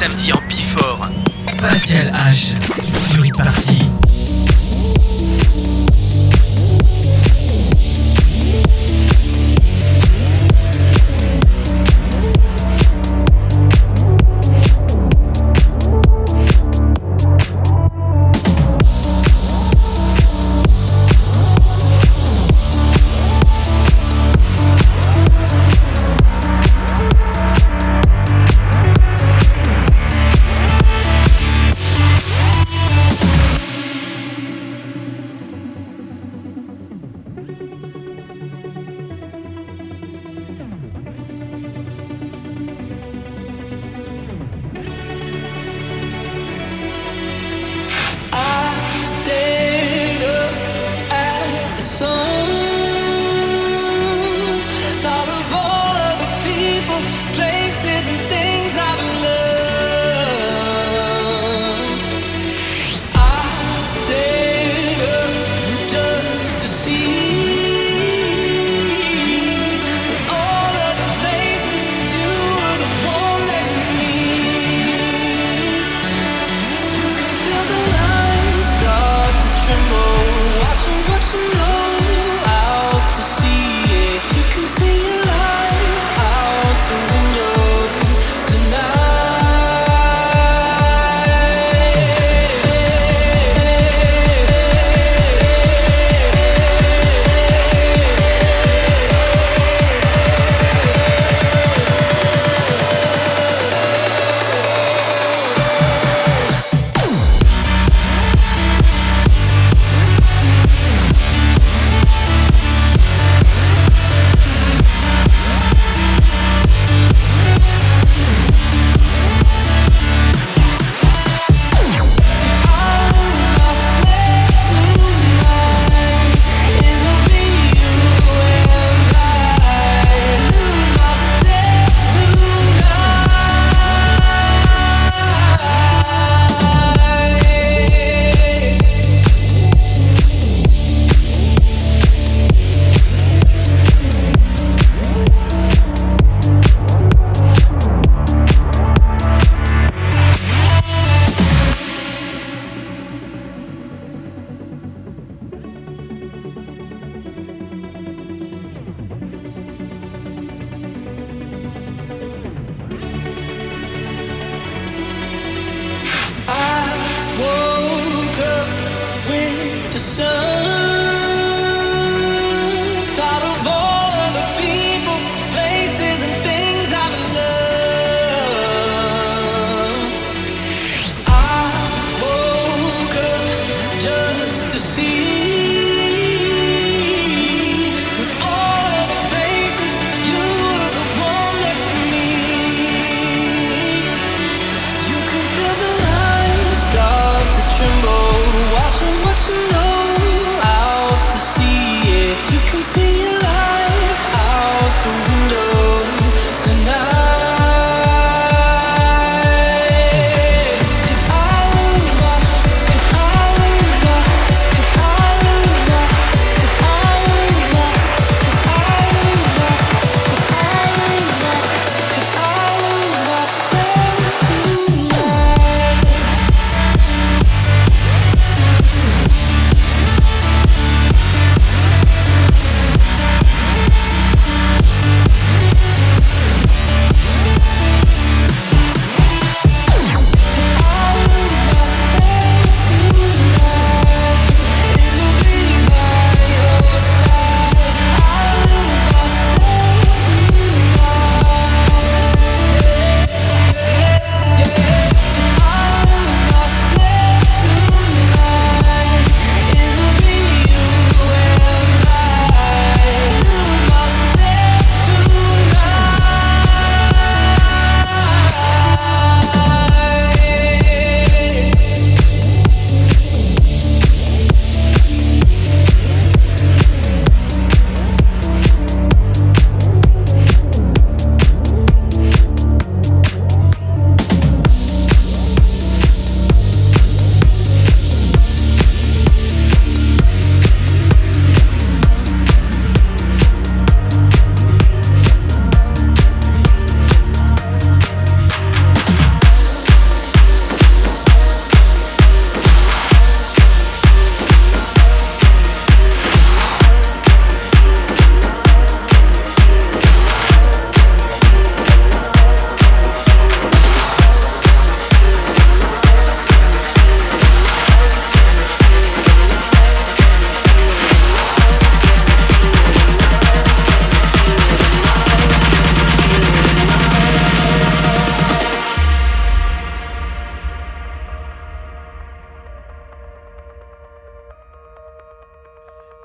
samedi en Bifort. Pascal H sur Party.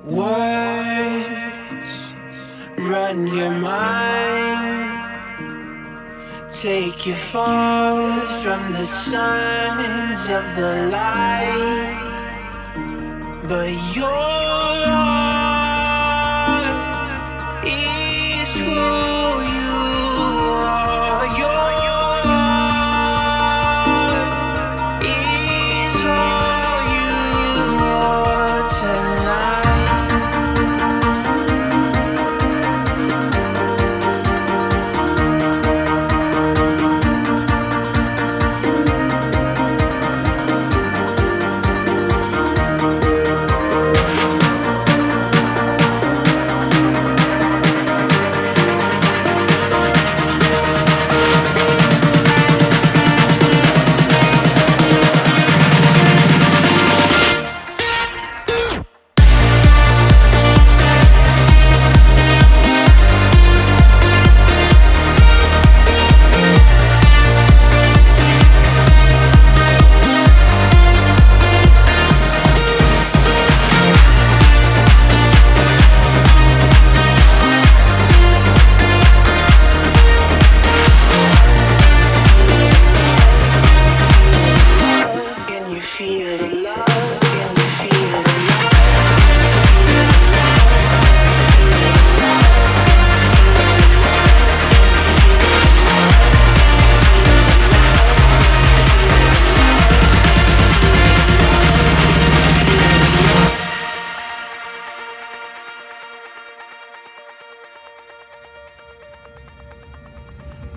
Words run your mind, take your fall from the signs of the light, but your heart is who you are. Your heart is all you are tonight.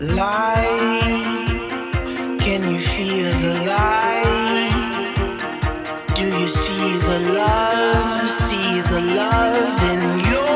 Light, can you feel the light? Do you see the love in you?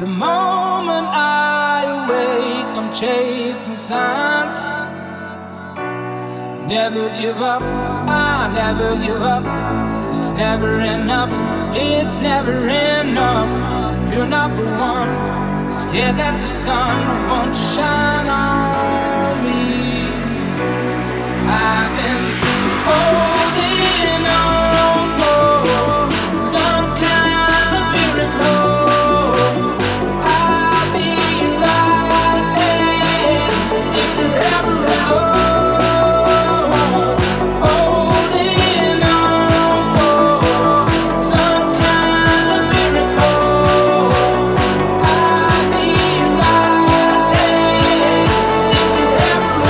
The moment I awake, I'm chasing signs. Never give up, I never give up. It's never enough, it's never enough. You're not the one, scared that the sun won't shine on me. I've been holding on for some kind of miracle. I'll be lying if you're ever alone. Holding on for some kind of miracle. I'll be lying if you're ever alone.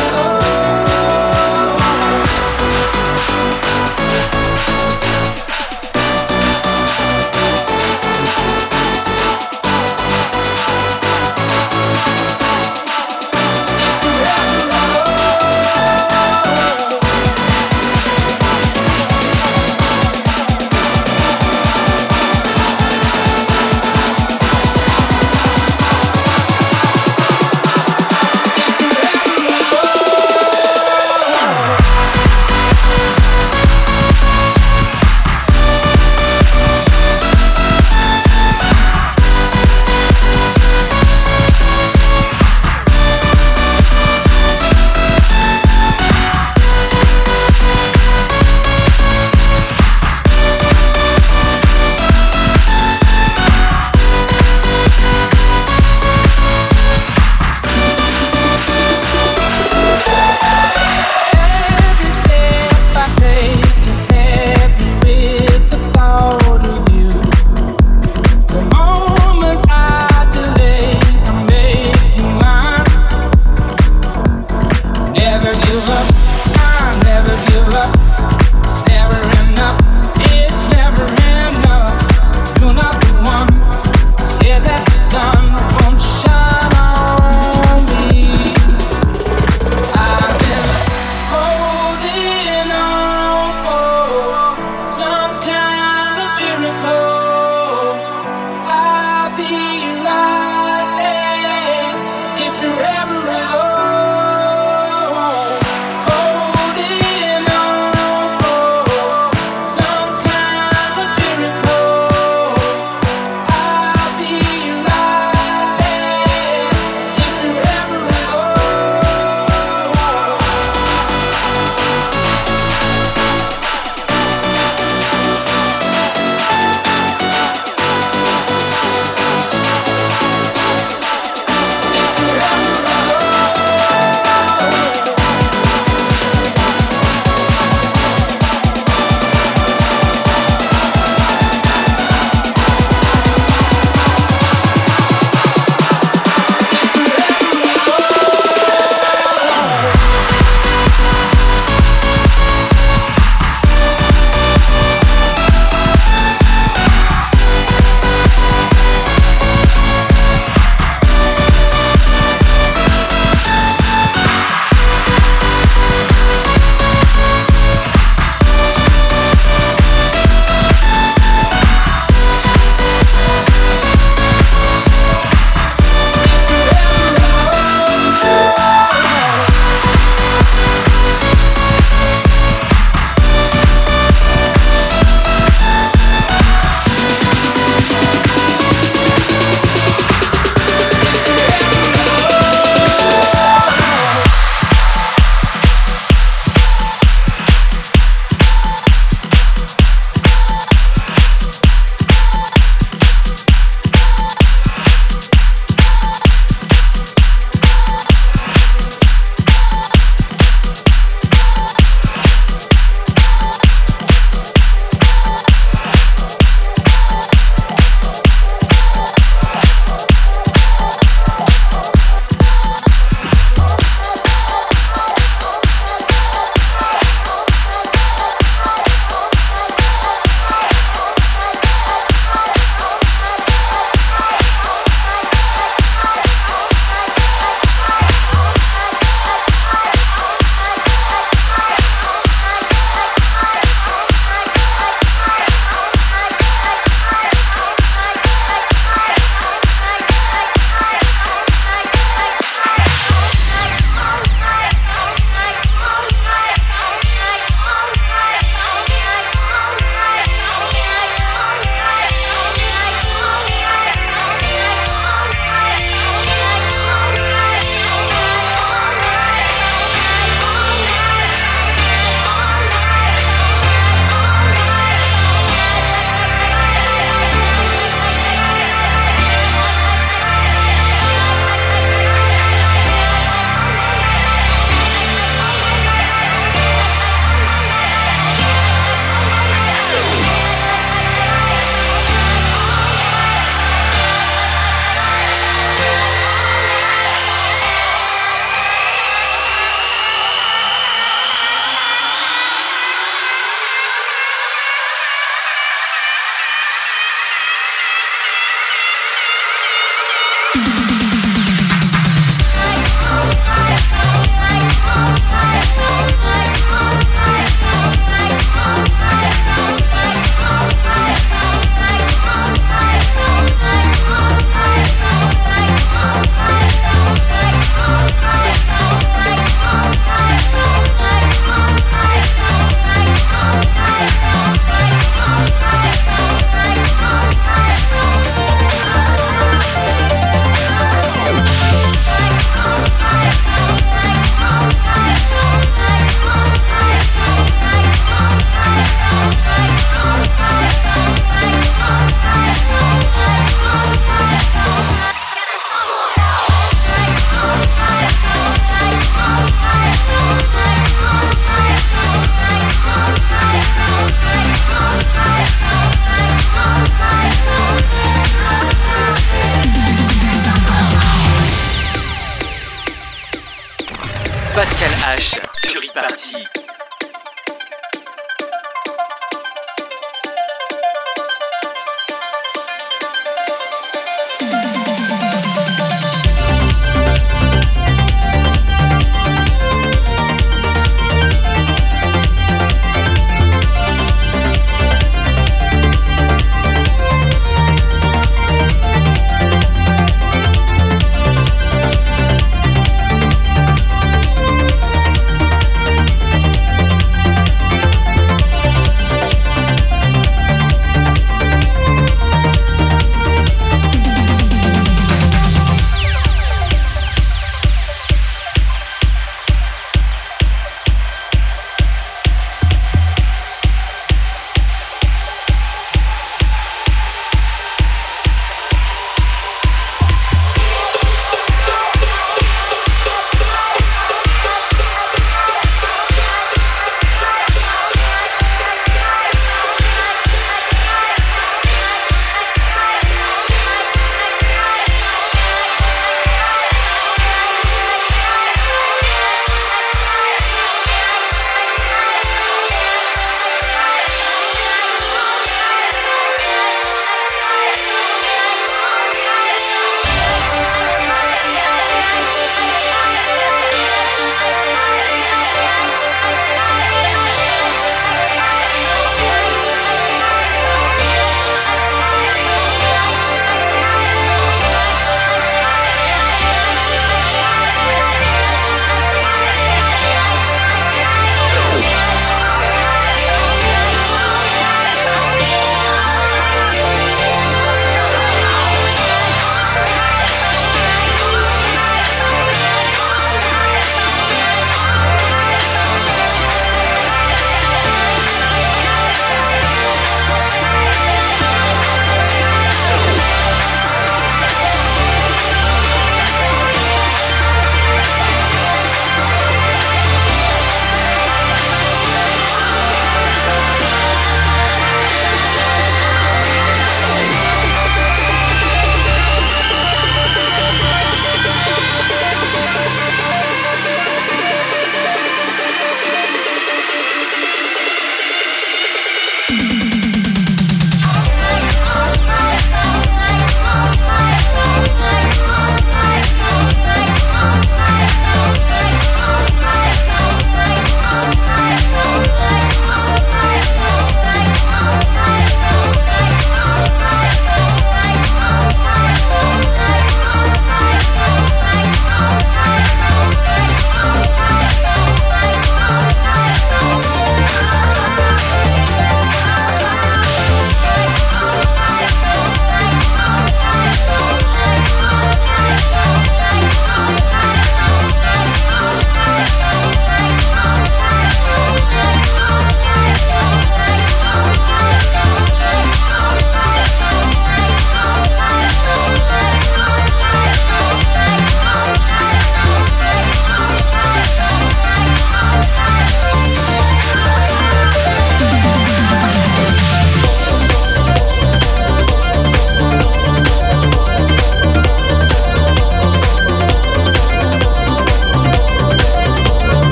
Pascal H sur iParty.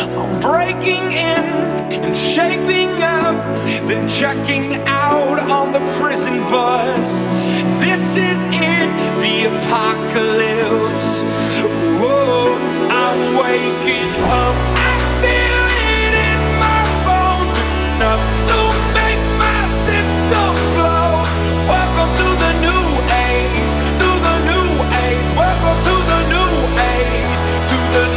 I'm breaking in and shaping up than checking out on the prison bus. This is it, the apocalypse. Whoa, I'm waking up. I feel it in my bones enough to make my system blow. Welcome to the new age, to the new age. Welcome to the new age, to the new age.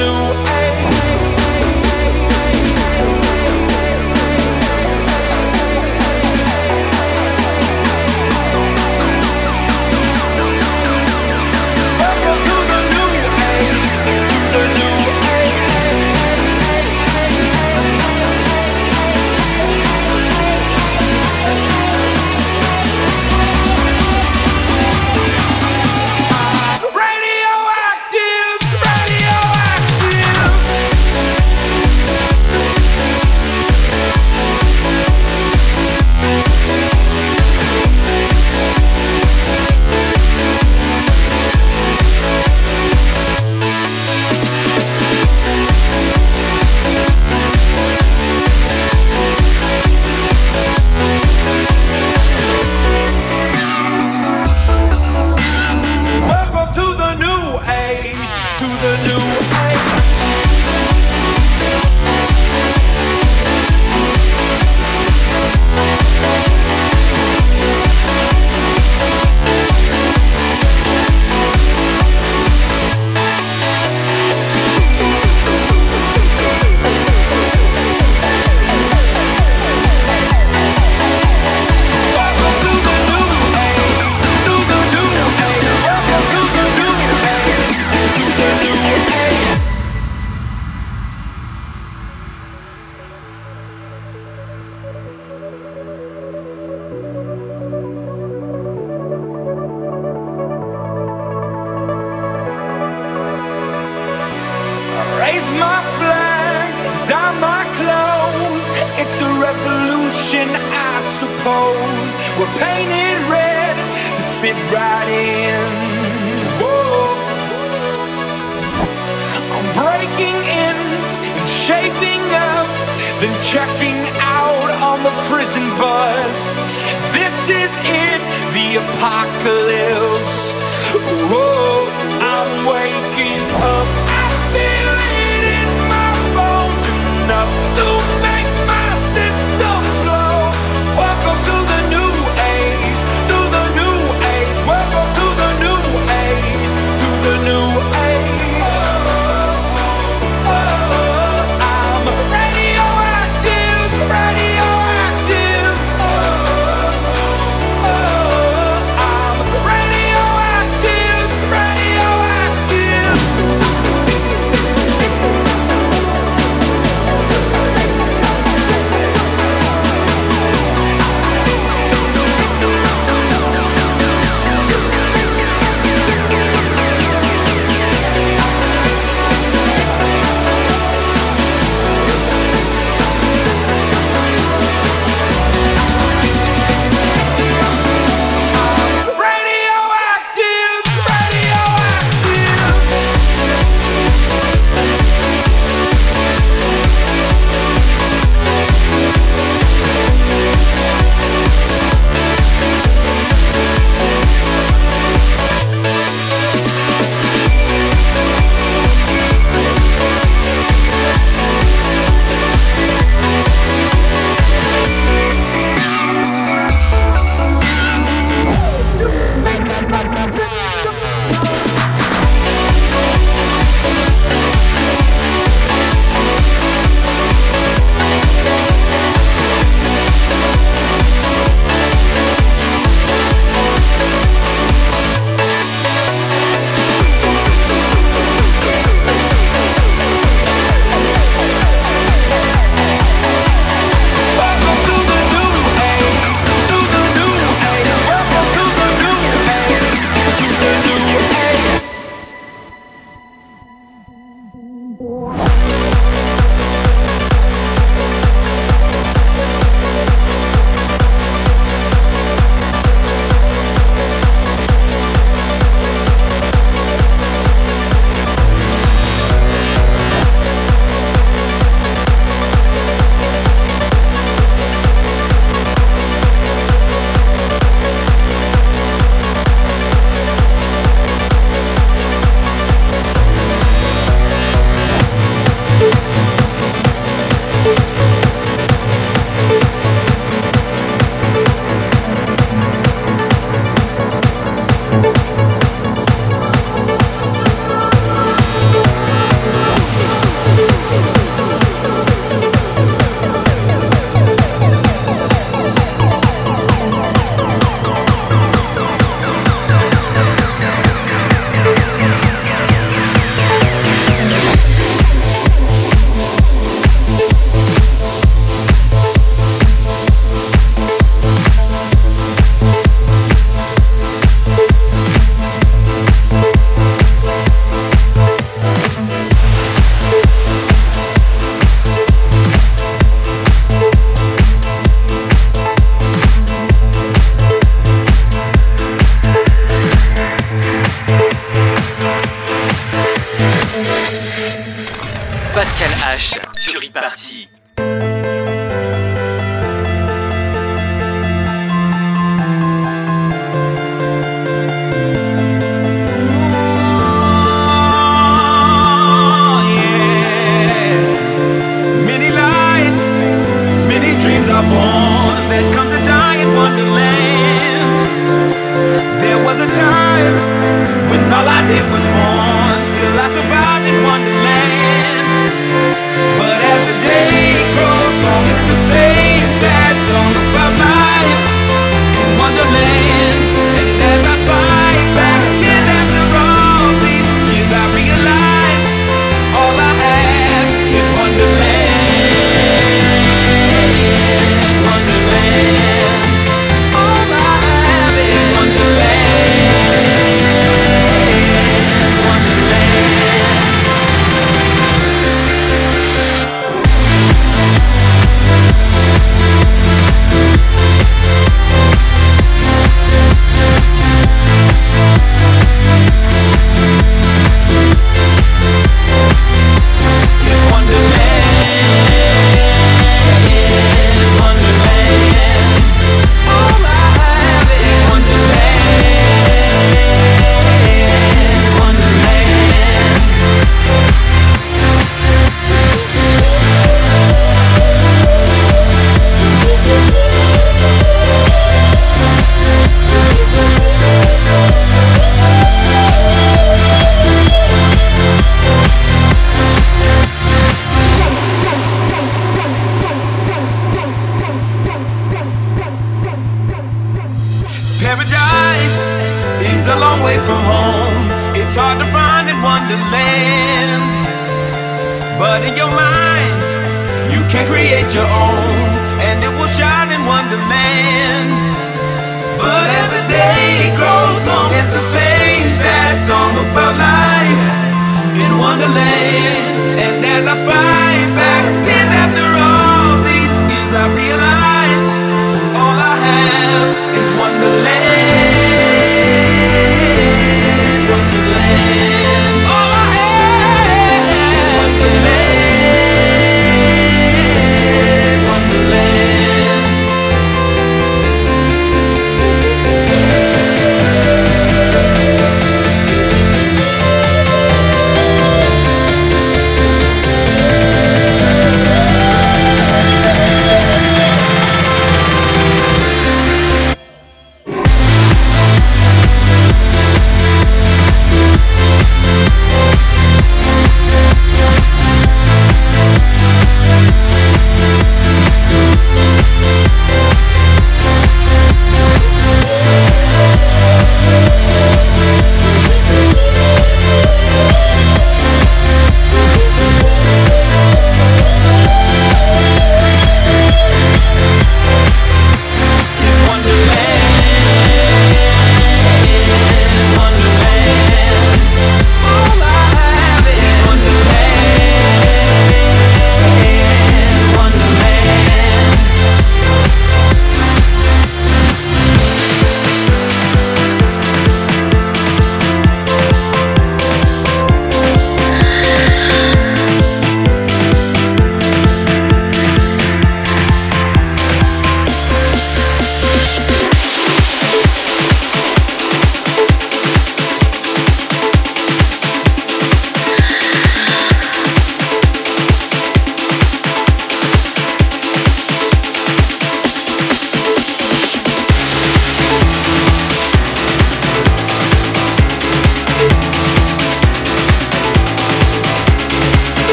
H sur e-party.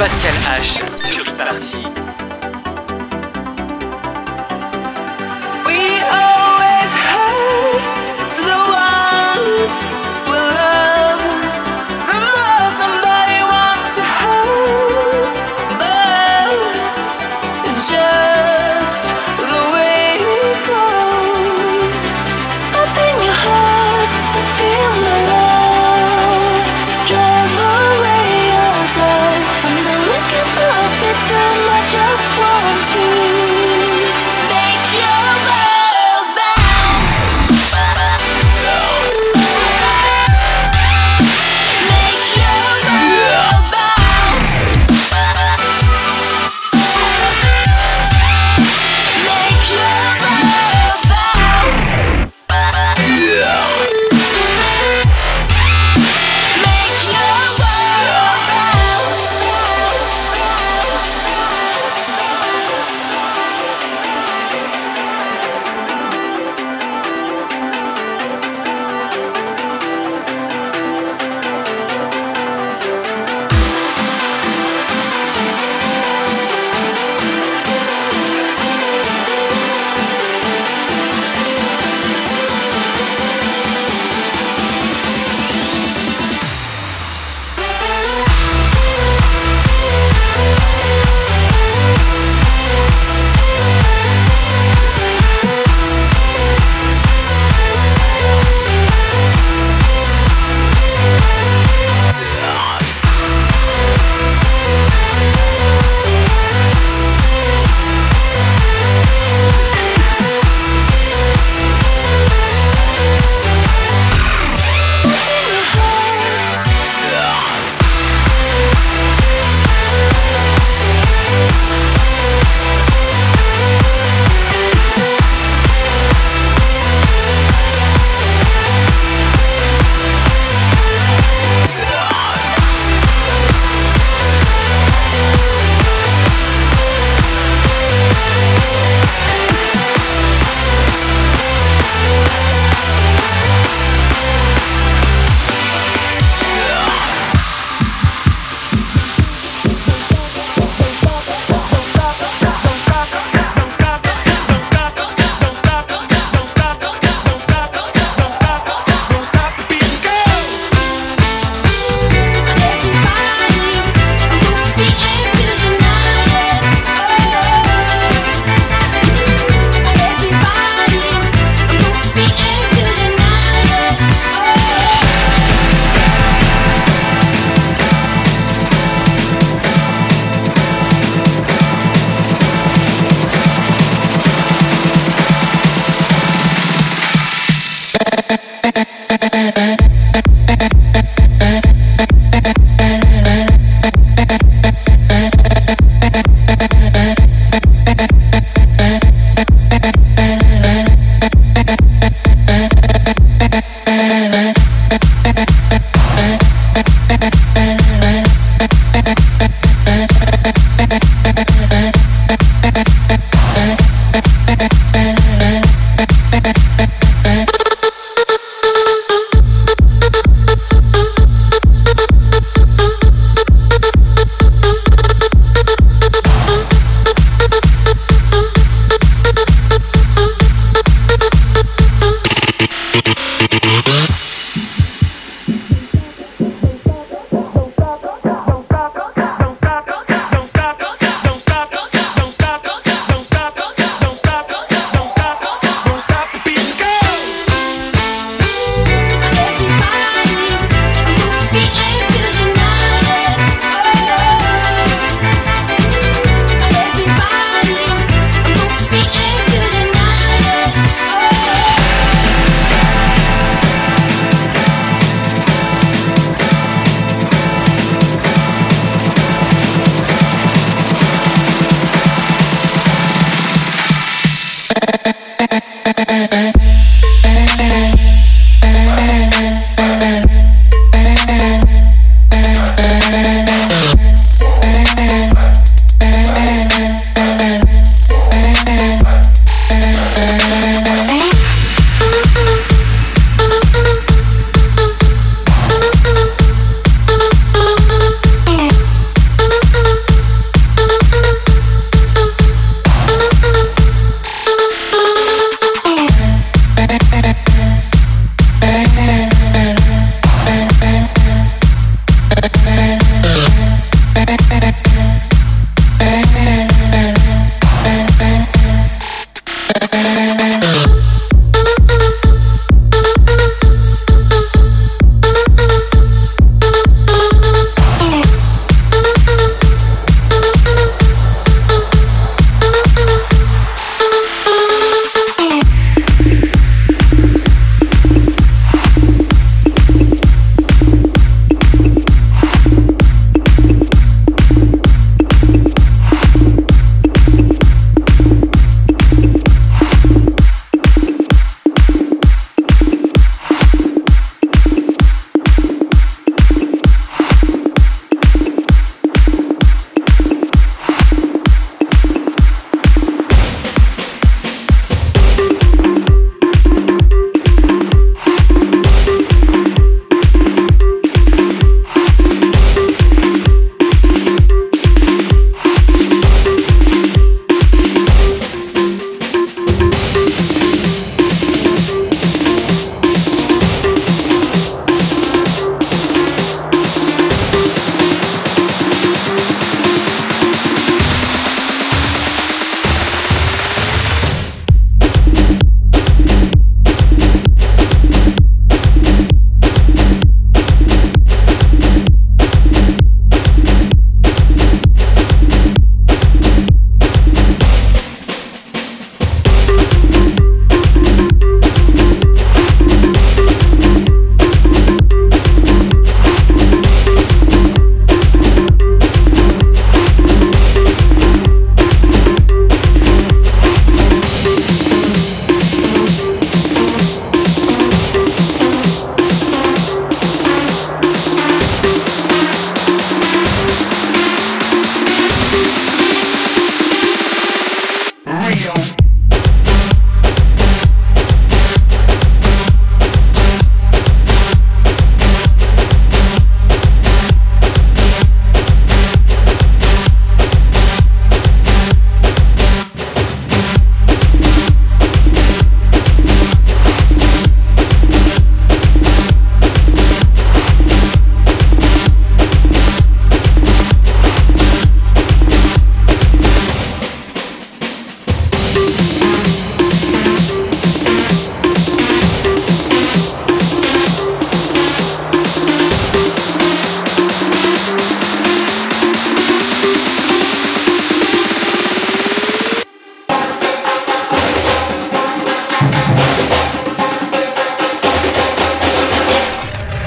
Pascal H sur Party. We always hurt the ones we love the most. Nobody wants to hurt, but it's just the way it goes. Up in your heart, feel my love. Drive away your blood. I'm looking for a victim.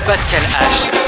Pascal H.